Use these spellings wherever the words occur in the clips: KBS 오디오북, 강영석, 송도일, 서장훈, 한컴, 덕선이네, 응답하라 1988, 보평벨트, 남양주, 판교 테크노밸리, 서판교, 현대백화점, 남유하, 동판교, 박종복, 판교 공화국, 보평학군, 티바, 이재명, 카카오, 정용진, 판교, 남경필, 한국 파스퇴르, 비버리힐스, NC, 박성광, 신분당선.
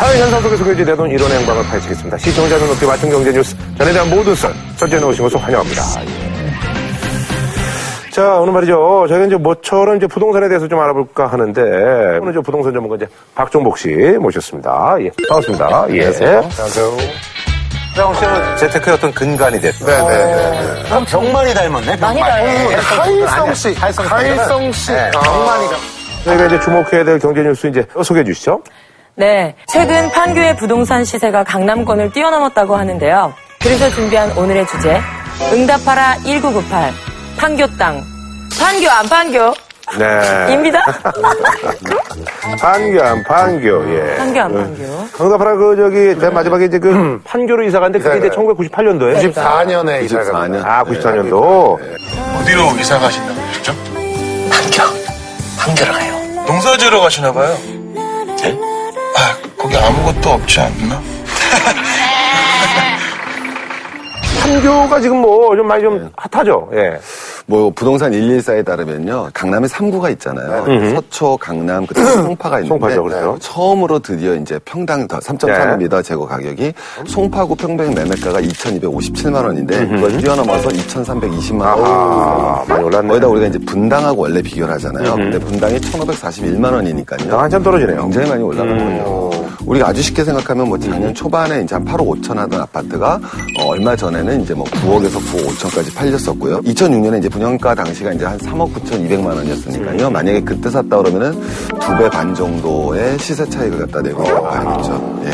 사회현상 속에 소개해줄 내 돈 이론의 행방을 파헤치겠습니다. 시청자 눈높이 맞춤 경제 뉴스, 전에 대한 모든 썰 설정해 놓으신 것을 환영합니다. 예. 자, 오늘 말이죠. 저희가 이제 모처럼 이제 부동산에 대해서 좀 알아볼까 하는데, 오늘 이제 부동산 전문가 이제 박종복 씨 모셨습니다. 예. 반갑습니다. 예. 안녕하세요. 서장훈 씨는 재테크의 어떤 근간이 됐다. 네네네. 그럼 병만이 닮았네. 많이 닮았네. 하이성 씨. 병만이가. 저희가 이제 주목해야 될 경제 뉴스 이제 소개해 주시죠. 네. 최근 판교의 부동산 시세가 강남권을 뛰어넘었다고 하는데요. 그래서 준비한 오늘의 주제. 응답하라 1988. 판교 땅. 판교 안 판교? 네. 입니다. 판교. 예. 판교. 응답하라 네. 마지막에 이제 판교로 이사 갔는데 그게 이제 1998년도에. 94년에 이사 갔어요. 아, 94년도. 네. 어디로 이사 가신다고 그러셨죠? 판교로 가요. 농사 지으러 가시나 봐요. 네? 아, 거기 아무것도 없지 않나? 판교가 지금 뭐 좀 많이 좀 핫하죠. 예. 뭐 부동산 114에 따르면요, 강남에 3구가 있잖아요. 서초, 강남, 그다음 송파가 있는데 송파죠, 처음으로 드디어 이제 평당 3.35m 제거 가격이 송파구 평당 매매가가 2,257만 원인데 그걸 뛰어넘어서 2,320만 원. 아, 많이 올랐네. 거기다 우리가 이제 분당하고 원래 비교를 하잖아요. 근데 분당이 1,541만 원이니까요. 한참 떨어지네요. 굉장히 많이 올라갔거든요. 우리가 아주 쉽게 생각하면 뭐 작년 초반에 이제 한 8억 5천 하던 아파트가 얼마 전에는 이제 뭐 9억에서 9억 5천까지 팔렸었고요. 2006년에 이제 분양가 당시가 이제 한 3억 9,200만 원이었으니까요. 만약에 그때 샀다 그러면은 2배 반 정도의 시세 차익을 갖다 내고 있다고 봐야겠죠. 예.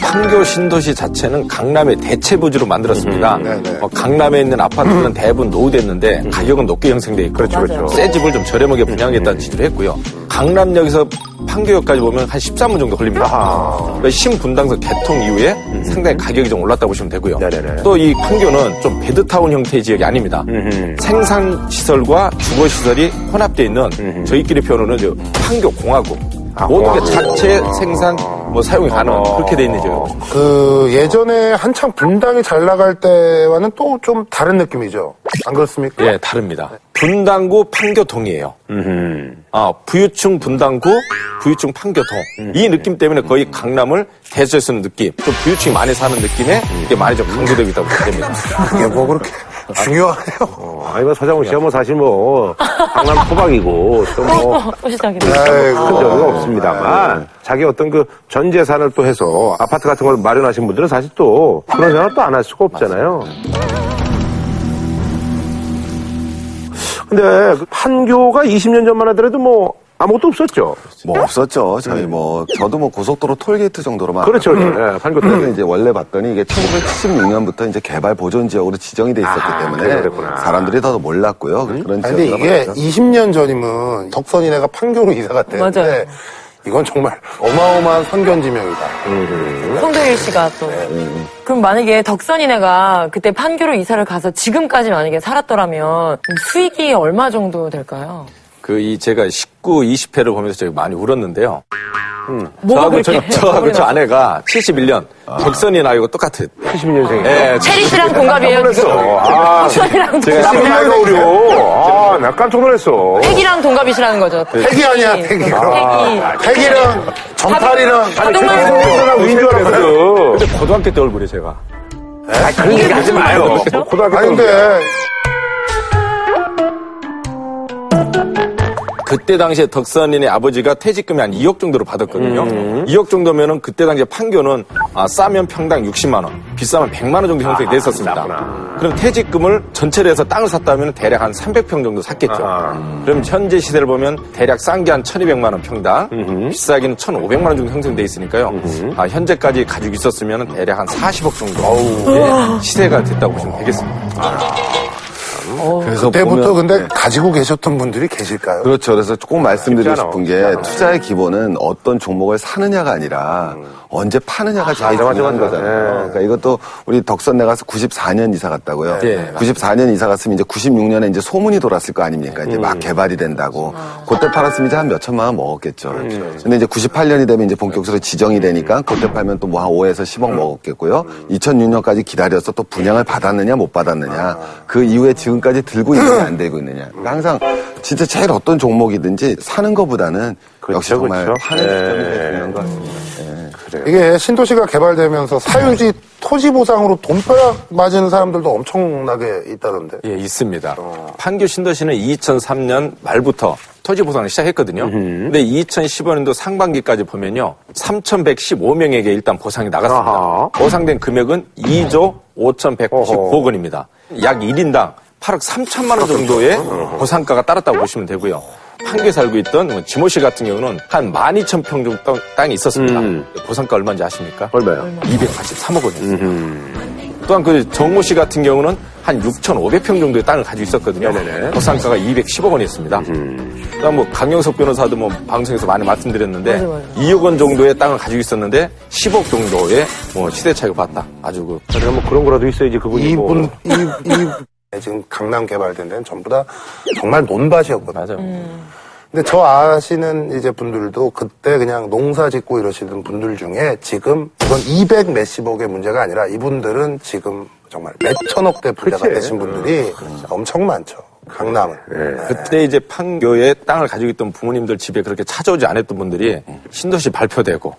판교 신도시 자체는 강남의 대체 부지로 만들었습니다. 강남에 있는 아파트는 대부분 노후됐는데 가격은 높게 형성돼 있고, 그렇죠. 새 집을 좀 저렴하게 분양하겠다는 지지를 했고요. 강남역에서 판교역까지 보면 한 13분 정도 걸립니다. 그러니까 신분당선 개통 이후에 상당히 가격이 좀 올랐다고 보시면 되고요. 또 이 판교는 좀 베드타운 형태의 지역이 아닙니다. 생산시설과 주거시설이 혼합되어 있는, 저희끼리 표현하는 판교 공화국, 모든 게 자체 생산 뭐 사용이 가능한, 그렇게 돼 있는 지역. 그 예전에 한창 분당이 잘 나갈 때와는 또 좀 다른 느낌이죠. 안 그렇습니까? 예, 다릅니다. 분당구 판교동이에요. 부유층 분당구, 부유층 판교동. 이 느낌 때문에 거의 강남을 대체하는 느낌, 또 부유층이 많이 사는 느낌에 이게 많이 좀 강조되고 있다고 보면 됩니다. 이게 뭐 그렇게 중요하네요. 아니면 서장훈 씨가 뭐 사실 뭐 강남 토박이고 또 뭐 큰 점유가 없습니다만 자기 어떤 그 전 재산을 또 해서 아파트 같은 걸 마련하신 분들은 사실 또 그런 생각을 또 안 할 수가 없잖아요. 근데 판교가 20년 전만 하더라도 뭐 아무것도 없었죠. 저희 저도 뭐 고속도로 톨게이트 정도로만. 그렇죠. 판교 때 이제 원래 봤더니 이게 1976년부터 이제 개발 보존 지역으로 지정이 돼 있었기 때문에 사람들이 더 몰랐고요. 그런 지역이라고. 근데 이게 말하죠. 20년 전이면 덕선이네가 판교로 이사 갔대는데 이건 정말 어마어마한 선견지명이다. 송도일 씨가 또. 그럼 만약에 덕선이네가 그때 판교로 이사를 가서 지금까지 만약에 살았더라면 수익이 얼마 정도 될까요? 제가 19, 20회를 보면서 제가 많이 울었는데요. 저하고 저 아내가 71년, 덕선이 나이고 똑같은. 71년생이에요. 네, 체리 씨랑 동갑이에요. 덕선이랑 동갑이에요. 어려워. 나 깜짝 놀랐어. 태기랑 동갑이시라는 거죠. 태기 아니야, 태기. 태기랑 정탈이랑 자동차랑 윈줄알았어요. 근데 고등학교 때 얼굴이 제가. 그런 얘기 하지 마요. 고등학교 때. 아닌데. 그때 당시에 덕선이네 아버지가 퇴직금이 한 2억 정도로 받았거든요. 2억 정도면은 그때 당시에 판교는 싸면 평당 60만 원, 비싸면 100만 원 정도 형성이 됐었습니다. 그럼 퇴직금을 전체로 해서 땅을 샀다면 대략 한 300평 정도 샀겠죠. 그럼 현재 시세를 보면 대략 싼 게 한 1,200만 원 평당, 비싸기는 1,500만 원 정도 형성돼 있으니까요. 현재까지 가지고 있었으면 대략 한 40억 정도 시세가 됐다고 보시면 되겠습니다. 그래서 그때부터 보면, 근데 가지고 계셨던 분들이 계실까요? 그렇죠. 그래서 꼭 말씀드리고 싶은 게 투자의 기본은 어떤 종목을 사느냐가 아니라 언제 파느냐가 제일 중요한 거잖아요. 그러니까 이것도 우리 덕선네 가서 94년 이사 갔다고요. 94년 이사 갔으면 이제 96년에 이제 소문이 돌았을 거 아닙니까? 이제 막 개발이 된다고. 그때 팔았으면 이제 한 몇 천만 원 먹었겠죠. 근데 이제 98년이 되면 이제 본격적으로 지정이 되니까 그때 팔면 또 뭐 한 5에서 10억 먹었겠고요. 2006년까지 기다려서 또 분양을 받았느냐 못 받았느냐. 그 이후에 지금까지 들고 있느냐 안 들고 있느냐. 그러니까 항상 진짜 제일 어떤 종목이든지 사는 것보다는 역시 정말 파는 시점이 중요한 것 같습니다. 네. 그래요. 이게 신도시가 개발되면서 사유지 토지 보상으로 돈벼락 맞은 사람들도 엄청나게 있다던데. 예, 있습니다. 판교 신도시는 2003년 말부터 토지 보상을 시작했거든요. 근데 2015년도 상반기까지 보면요. 3,115명에게 일단 보상이 나갔습니다. 아하. 보상된 금액은 2조 5,199억 원입니다. 약 1인당 8억 3천만 원 정도의 보상가가 따랐다고 보시면 되고요. 판교에 살고 있던 지모씨 같은 경우는 한 12,000평 정도 땅이 있었습니다. 보상가 얼마인지 아십니까? 얼마요? 243억 원이었습니다. 또한 그 정모씨 같은 경우는 한 6,500평 정도의 땅을 가지고 있었거든요. 네네네. 보상가가 210억 원이었습니다. 그다음 뭐 강영석 변호사도 뭐 방송에서 많이 말씀드렸는데 맞아. 2억 원 정도의 땅을 가지고 있었는데 10억 정도의 뭐 시대 차이가 봤다. 아주 그 내가 뭐 그런 거라도 있어야지 그분이 지금 강남 개발된 데는 전부 다 정말 논밭이었거든요. 맞아요. 근데 저 아시는 이제 분들도 그때 그냥 농사 짓고 이러시던 분들 중에 지금 그건 200 몇십억의 문제가 아니라 이분들은 지금 정말 몇천억대 부자가 되신 분들이 엄청 많죠. 강남은. 네. 그때 이제 판교에 땅을 가지고 있던 부모님들 집에 그렇게 찾아오지 않았던 분들이 신도시 발표되고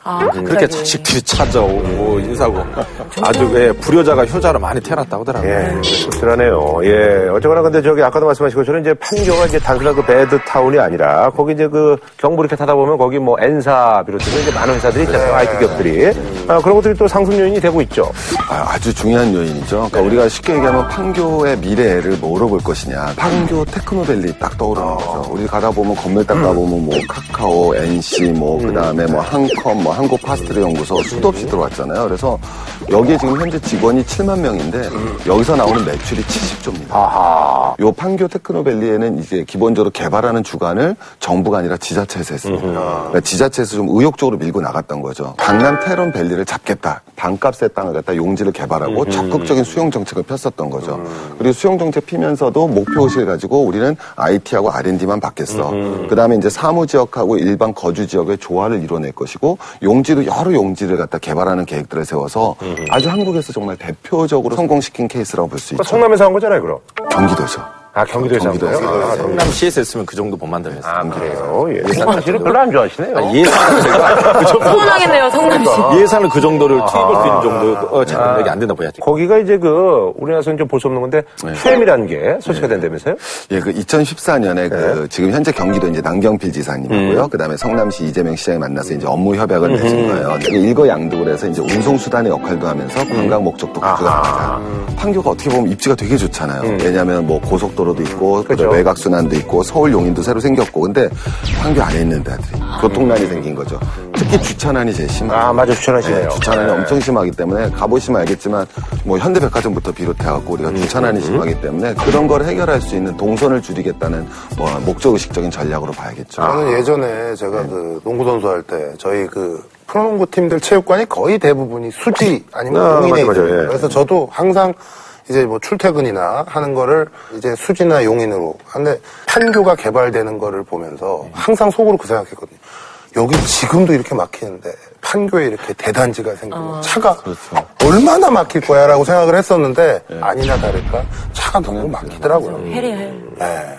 그렇게 자식들이 찾아오고 인사하고 아주 불효자가 효자로 많이 태어났다고 하더라고요. 예, 그러네요. 예, 어쨌거나 근데 저기 아까도 말씀하신 것처럼 이제 판교가 이제 단순한 그 배드타운이 아니라 거기 이제 그 경부 이렇게 타다 보면 거기 뭐 N사 비롯해서 이제 많은 회사들이 있잖아요. IT 기업들이. 그런 것들이 또 상승 요인이 되고 있죠. 아주 중요한 요인이죠. 그러니까 우리가 쉽게 얘기하면 판교의 미래를 뭐로 볼 것이냐. 판교 테크노밸리 딱 떠오르는 거죠. 우리 가다 보면 건물 딱 가보면 뭐 카카오, NC, 뭐 그다음에 뭐 한컴, 뭐 한국 파스퇴르 연구소 수도 없이 들어왔잖아요. 그래서 여기에 지금 현재 직원이 7만 명인데 여기서 나오는 매출이 70조입니다. 아하. 요 판교 테크노밸리에는 이제 기본적으로 개발하는 주관을 정부가 아니라 지자체에서 했습니다. 그러니까 지자체에서 좀 의욕적으로 밀고 나갔던 거죠. 강남 테론 밸리를 잡겠다. 반값의 땅을 갖다 용지를 개발하고 적극적인 수용 정책을 폈었던 거죠. 그리고 수용 정책 피면서도 목표의식을 가지고 우리는 IT하고 R&D만 받겠어. 그다음에 이제 사무지역하고 일반 거주지역의 조화를 이뤄낼 것이고 용지도 여러 용지를 갖다 개발하는 계획들을 세워서 아주 한국에서 정말 대표적으로 성공시킨 케이스라고 볼 수 있죠. 성남에서 한 거잖아요, 그럼? 경기도죠. 아, 경기도에서 아, 성남시에서 했으면 그 정도 못 만들었어요. 아, 그래요? 예. 성남시를 별로 안 좋아하시네요. 아, 예산을 제가. 서운하겠네요, 성남시. 예산을 그 정도를 투입할 수 있는 정도, 자금력이 안 된다 보여야지. 거기가 이제 그, 우리나라에서는 좀 볼 수 없는 건데, QM이라는 게 소식이 된다면서요? 예, 그 2014년에 그, 지금 현재 경기도 이제 남경필 지사님이고요. 그 다음에 성남시 이재명 시장이 만나서 이제 업무 협약을 맺은 거예요. 일거양득을 해서 이제 운송수단의 역할도 하면서 관광 목적도 가져갑니다. 판교가 어떻게 보면 입지가 되게 좋잖아요. 왜냐면 뭐 고속도로 도 있고 그렇죠. 외곽순환도 있고 서울 용인도 새로 생겼고 근데 판교 안에 있는 데들이 교통난이 생긴 거죠. 특히 주차난이 제일 심해요. 아 맞아 주차난이에요. 네, 주차난이 엄청 심하기 때문에 가보시면 알겠지만 뭐 현대백화점부터 비롯해갖고 우리가 주차난이 심하기 때문에 그런 걸 해결할 수 있는 동선을 줄이겠다는 뭐 목적의식적인 전략으로 봐야겠죠. 저는 예전에 제가 그 농구 선수 할 때 저희 그 프로농구 팀들 체육관이 거의 대부분이 수지 아니면 용인에 있어요. 예. 그래서 저도 항상 이제 뭐 출퇴근이나 하는 거를 이제 수지나 용인으로 하는데 판교가 개발되는 거를 보면서 항상 속으로 그 생각했거든요. 여기 지금도 이렇게 막히는데 판교에 이렇게 대단지가 생기고 차가 그렇죠. 얼마나 막힐 거야라고 생각을 했었는데 아니나 다를까 차가 너무 막히더라고요. 네.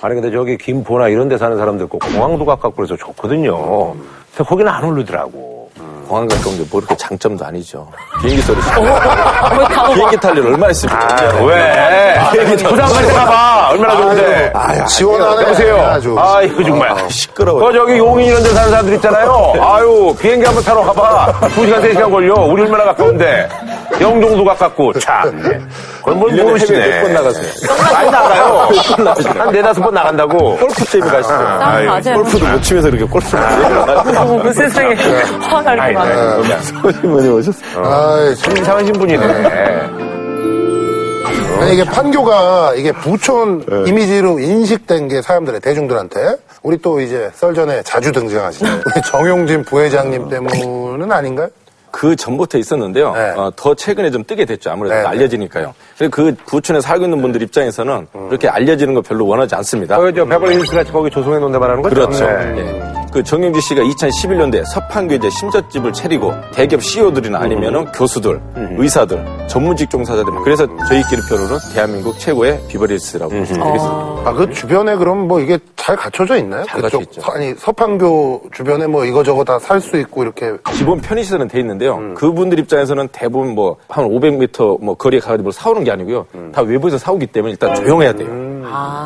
아니 근데 저기 김포나 이런 데 사는 사람들 꼭 공항도 가깝고 그래서 좋거든요. 근데 거기는 안 오르더라고. 공항 가까운데 뭐 이렇게 장점도 아니죠. 비행기 소리. 비행기 탈 일 얼마나 있습니까? 아, 왜? 비행기 부산까지 가봐. 얼마나 좋은데. 지원하네. 여보세요. 아, 이거 정말. 시끄러워. 저기 용인 이런 데 사는 사람들 있잖아요. 아유, 비행기 한번 타러 가봐. 2시간, 3시간 걸려. 우리 얼마나 가까운데. 영종도 가깝고. 참. 그럼 뭘 모르시네. 몇 번 나가세요? 많이 나가요. 한 4-5번 나간다고. 골프 때문에 가시죠. 맞아요. 골프도 못 치면서 이렇게 골프를. 그 세상에. 화날 것 같아요. 신분이 오셨어요. 이상한 신분이네. 아니, 이게 판교가 이게 부촌 이미지로 인식된 게 사람들의 대중들한테 우리 또 이제 썰전에 자주 등장하시는 우리 정용진 부회장님 때문은 아닌가요? 그 전부터 있었는데요. 네. 더 최근에 좀 뜨게 됐죠. 아무래도 알려지니까요. 그래서 그 부촌에 살고 있는 분들 입장에서는 그렇게 알려지는 거 별로 원하지 않습니다. 저 베버리 힐스 같이 거기 조성해 놓는다 말하는 거죠? 그렇죠. 네. 네. 그 정용진 씨가 2011년도에 서판교 이제 심젖집을 차리고 대기업 CEO들이나 아니면은 교수들, 의사들, 전문직 종사자들. 그래서 저희끼리 표로는 대한민국 최고의 비버리스라고 보시면 되겠습니다. 아, 그 주변에 그럼 뭐 이게 잘 갖춰져 있나요? 잘 갖춰져 있죠. 아니, 서판교 주변에 뭐 이거저거 다 살 수 있고 이렇게. 기본 편의시설은 돼 있는데요. 그분들 입장에서는 대부분 뭐 한 500m 뭐 거리에 가서 뭘 사오는 게 아니고요. 다 외부에서 사오기 때문에 일단 조용해야 돼요.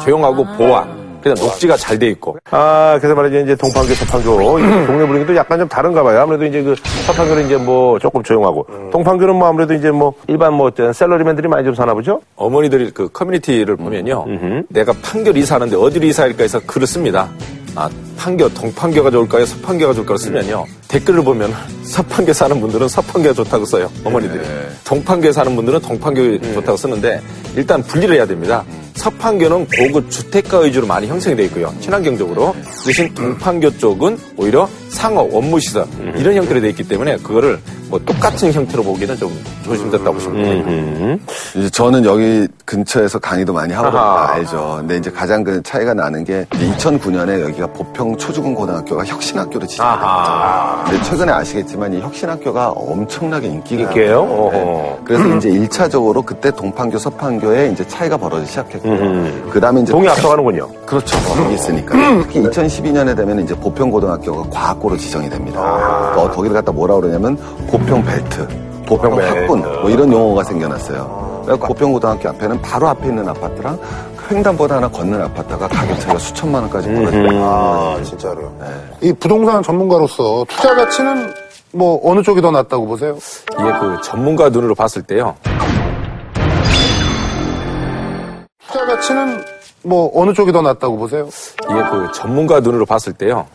조용하고 보아. 그래서 녹지가 잘 돼 있고. 아, 그래서 말이죠. 이제 동판교, 서판교. 동네 분위기도 약간 좀 다른가 봐요. 아무래도 이제 그 서판교는 이제 뭐 조금 조용하고. 동판교는 뭐 아무래도 이제 뭐 일반 뭐 어떤 셀러리맨들이 많이 좀 사나 보죠? 어머니들이 그 커뮤니티를 보면요. 내가 판교를 이사하는데 어디로 이사할까 해서 글을 씁니다. 아, 판교, 동판교가 좋을까요? 서판교가 좋을까요? 쓰면요. 댓글을 보면 서판교 사는 분들은 서판교가 좋다고 써요. 어머니들이. 동판교에 사는 분들은 동판교 좋다고 쓰는데 일단 분리를 해야 됩니다. 서판교는 고급 주택가 위주로 많이 형성이 되어 있고요. 친환경적으로. 대신 동판교 쪽은 오히려 상업, 원무시설 이런 형태로 되어 있기 때문에 그거를 뭐 똑같은 형태로 보기는 좀 조심스럽다고 보시면 됩니다. 이제 저는 여기 근처에서 강의도 많이 하고 알죠. 근데 이제 가장 그 차이가 나는 게 2009년에 여기가 보평 초중고등학교가 혁신학교로 지정이 된 거죠. 근데 최근에 아시겠지만 이 혁신학교가 엄청나게 인기가 있어요. 네. 그래서 이제 1차적으로 그때 동판교, 서판교에 이제 차이가 벌어지기 시작했고 그다음에 이제 동이 앞서가는군요. 그렇죠. 동이 있으니까. 특히 2012년에 되면 이제 보평고등학교가 과학고로 지정이 됩니다. 그러니까 거기를 갖다 뭐라 그러냐면 보평벨트, 보평학군 뭐 이런 용어가 생겨났어요. 그래서 보평고등학교 앞에는 바로 앞에 있는 아파트랑 횡단보다 하나 걷는 아파트가 가격 차이가 수천만 원까지 벌어집니다. 아, 진짜로요. 네. 이 부동산 전문가로서 투자 가치는 뭐 어느 쪽이 더 낫다고 보세요? 이게 그 전문가 눈으로 봤을 때요. 투자 가치는 뭐 어느 쪽이 더 낫다고 보세요? 이게 그 전문가 눈으로 봤을 때요.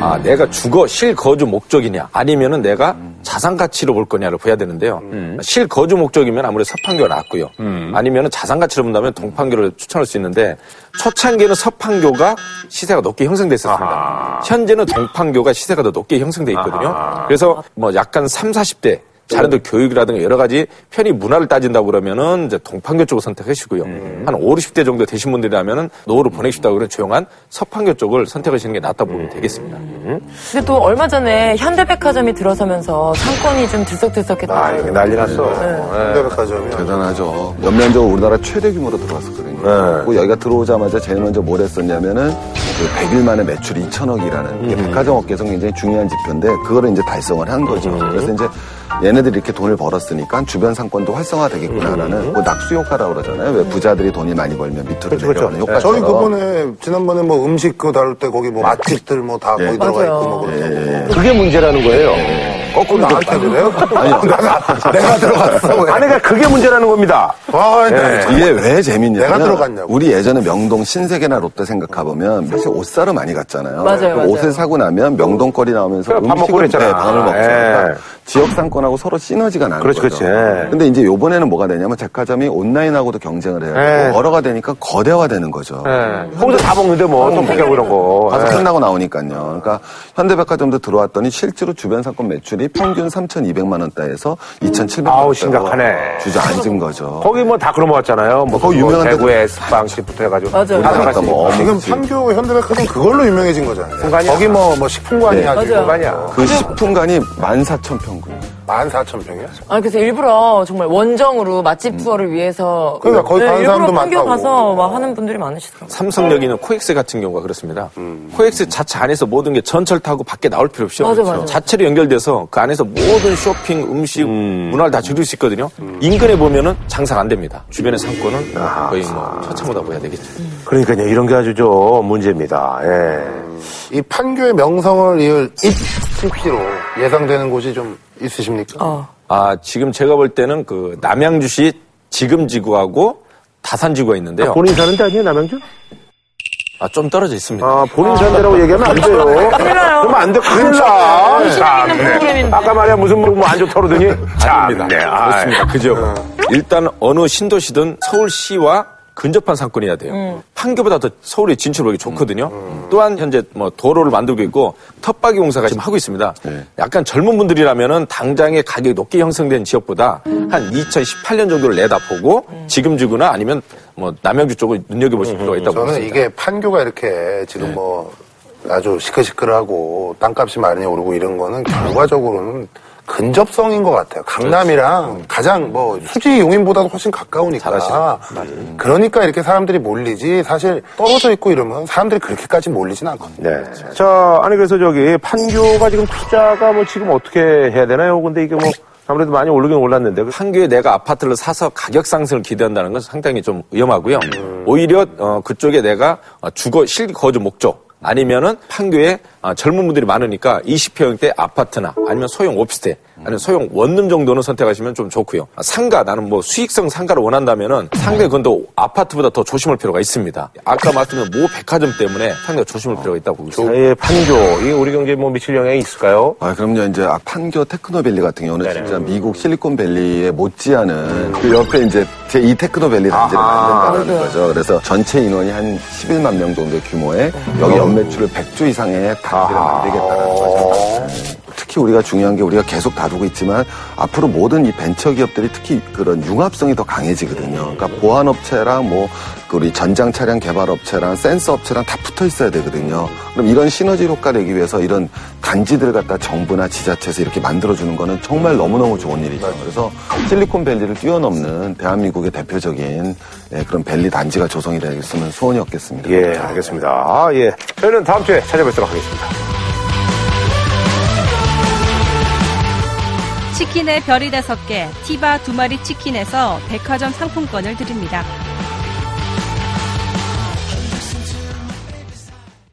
아, 내가 실거주 목적이냐 아니면은 내가 자산 가치로 볼 거냐를 봐야 되는데요. 실거주 목적이면 아무래도 서판교가 낫고요. 아니면은 자산 가치로 본다면 동판교를 추천할 수 있는데 초창기에는 서판교가 시세가 높게 형성됐었습니다. 아하. 현재는 동판교가 시세가 더 높게 형성돼 있거든요. 아하. 그래서 뭐 약간 30, 40대 자녀들 교육이라든가 여러 가지 편의 문화를 따진다고 그러면은 이제 동판교 쪽을 선택하시고요. 한 50, 60대 정도 되신 분들이라면은 노후를 보내고 싶다고 그러면 조용한 서판교 쪽을 선택하시는 게 낫다고 보면 되겠습니다. 근데 또 얼마 전에 현대백화점이 들어서면서 상권이 좀 들썩들썩했다고. 아, 이게 난리 났어. 네. 현대백화점이. 대단하죠. 연면적으로 우리나라 최대 규모로 들어왔었거든요. 그리고 여기가 들어오자마자 제일 먼저 뭘 했었냐면은 그 100일 만에 매출 2천억이라는 이게 백화점 업계에서 굉장히 중요한 지표인데 그거를 이제 달성을 한 거죠. 그래서 이제 얘네들이 이렇게 돈을 벌었으니까 주변 상권도 활성화되겠구나라는 뭐 낙수 효과라고 그러잖아요. 왜 부자들이 돈이 많이 벌면 밑으로 내려가는 효과처럼. 저희 그번에 지난번에 뭐 음식 그거 다룰 때 거기 뭐 맛집들 뭐 다 거기 들어가 있고 뭐 그런 거. 그게 문제라는 거예요. 거꾸로 나한테 그래요? 아니요. 내가 들어갔어. 아내가 그게 문제라는 겁니다. 와, 이게 왜 재밌냐면 내가 들어갔냐고. 우리 예전에 명동 신세계나 롯데 생각해보면 사실 옷 사러 많이 갔잖아요. 맞아요. 맞아요. 옷을 사고 나면 명동거리 나오면서 음식을 밥을 먹으니까 지역 상권하고 서로 시너지가 나는 거죠. 그렇지. 근데 이제 요번에는 뭐가 되냐면 백화점이 온라인하고도 경쟁을 해요. 얼어가 되니까 거대화되는 거죠. 혼자 다 먹는데 뭐 좀 먹여 그런 거. 가서 끝나고 나오니까요. 그러니까 현대백화점도 들어왔더니 실제로 주변 상권 매출이 평균 3,200만 원대에서 2,700만 원. 아우 심각하네. 주저앉은 거죠. 거기 뭐 다 그런 거 왔잖아요. 뭐 거기 유명한 대구의 스팡집부터 해가지고. 맞아요. 뭐 지금 판교 현대백화점 그걸로 유명해진 거잖아요. 순간이야. 거기 뭐 식품관이야. 네. 맞아요. 그 식품관이 14,000평구요. 14,000평이야? 아니 그래서 일부러 정말 원정으로 맛집 투어를 위해서 그러니까 거기 가는 사람도 많다고 일부러 판교 가서 막 하는 분들이 많으시더라고요. 삼성역에는 코엑스 같은 경우가 그렇습니다. 코엑스 자체 안에서 모든 게 전철 타고 밖에 나올 필요 없이 그렇죠. 자체로 연결돼서 그 안에서 모든 쇼핑, 음식, 문화를 다 즐길 수 있거든요. 인근에 보면은 장사가 안 됩니다. 주변의 상권은 거의 뭐 처참하다고 해야 되겠죠. 그러니까요. 이런 게 아주 좀 문제입니다. 예. 이 판교의 명성을 이을 입지로 예상되는 곳이 좀 있으십니까? 아, 지금 제가 볼 때는 그 남양주시 지금 지구하고 다산 지구가 있는데요. 아, 본인 사는 데 아니에요, 남양주? 아, 좀 떨어져 있습니다. 아, 본인 사는 데라고 얘기하면 안 돼요. 그러면 안 돼. 큰일 나. 참네. 아까 말이야 무슨 뭐 안 좋다 그러더니. 아닙니다. 그렇습니다. 그죠. 일단 어느 신도시든 서울시와 근접한 상권이어야 돼요. 판교보다 더 서울의 진출력이 좋거든요. 또한 현재 뭐 도로를 만들고 있고 텃밭 공사가 지금 하고 있습니다. 약간 젊은 분들이라면은 당장의 가격이 높게 형성된 지역보다 한 2018년 정도를 내다보고 지금 주거나 아니면 뭐 남양주 쪽을 눈여겨보실 필요가 있다고 저는 보겠습니다. 이게 판교가 이렇게 지금 뭐 아주 시끌시끌하고 땅값이 많이 오르고 이런 거는 결과적으로는 근접성인 것 같아요. 강남이랑 그렇지. 가장 뭐 수지 용인보다도 훨씬 가까우니까. 잘하시네. 그러니까 이렇게 사람들이 몰리지 사실 떨어져 있고 이러면 사람들이 그렇게까지 몰리진 않거든요. 네. 자, 아니 그래서 저기 판교가 지금 투자가 뭐 지금 어떻게 해야 되나요? 근데 이게 뭐 아무래도 많이 오르긴 올랐는데 판교에 내가 아파트를 사서 가격 상승을 기대한다는 건 상당히 좀 위험하고요. 오히려 그쪽에 내가 주거 실거주 목적 아니면은 판교에 젊은 분들이 많으니까 20평대 아파트나 아니면 소형 오피스텔 아니면 소형 원룸 정도는 선택하시면 좀 좋고요. 상가 나는 뭐 수익성 상가를 원한다면은 상대 건도 아파트보다 더 조심할 필요가 있습니다. 아까 말씀드린 모 백화점 때문에 상당히 조심할 필요가 있다고 보고 있습니다. 예, 판교 이 우리 경제에 뭐 미칠 영향이 있을까요? 아 그럼요. 이제 판교 테크노밸리 같은 경우는 네네. 진짜 미국 실리콘밸리에 못지않은 그 옆에 이제 제2 테크노밸리 단지를 만든다는 거죠. 그래서 전체 인원이 한 11만 명 정도 규모의 여기 연매출을 100조 이상의 단지를 만들겠다는 거죠. 특히 우리가 중요한 게 우리가 계속 다루고 있지만 앞으로 모든 이 벤처 기업들이 특히 그런 융합성이 더 강해지거든요. 그러니까 보안업체랑 뭐 우리 전장 차량 개발 업체랑 센서 업체랑 다 붙어 있어야 되거든요. 그럼 이런 시너지 효과를 내기 위해서 이런 단지들 갖다 정부나 지자체에서 이렇게 만들어주는 거는 정말 너무너무 좋은 일이죠. 그래서 실리콘밸리를 뛰어넘는 대한민국의 대표적인 그런 밸리 단지가 조성이 되었으면 소원이었겠습니다. 예, 알겠습니다. 아, 예. 저희는 다음 주에 찾아뵙도록 하겠습니다. 치킨에 별이 5개, 티바 2마리 치킨에서 백화점 상품권을 드립니다.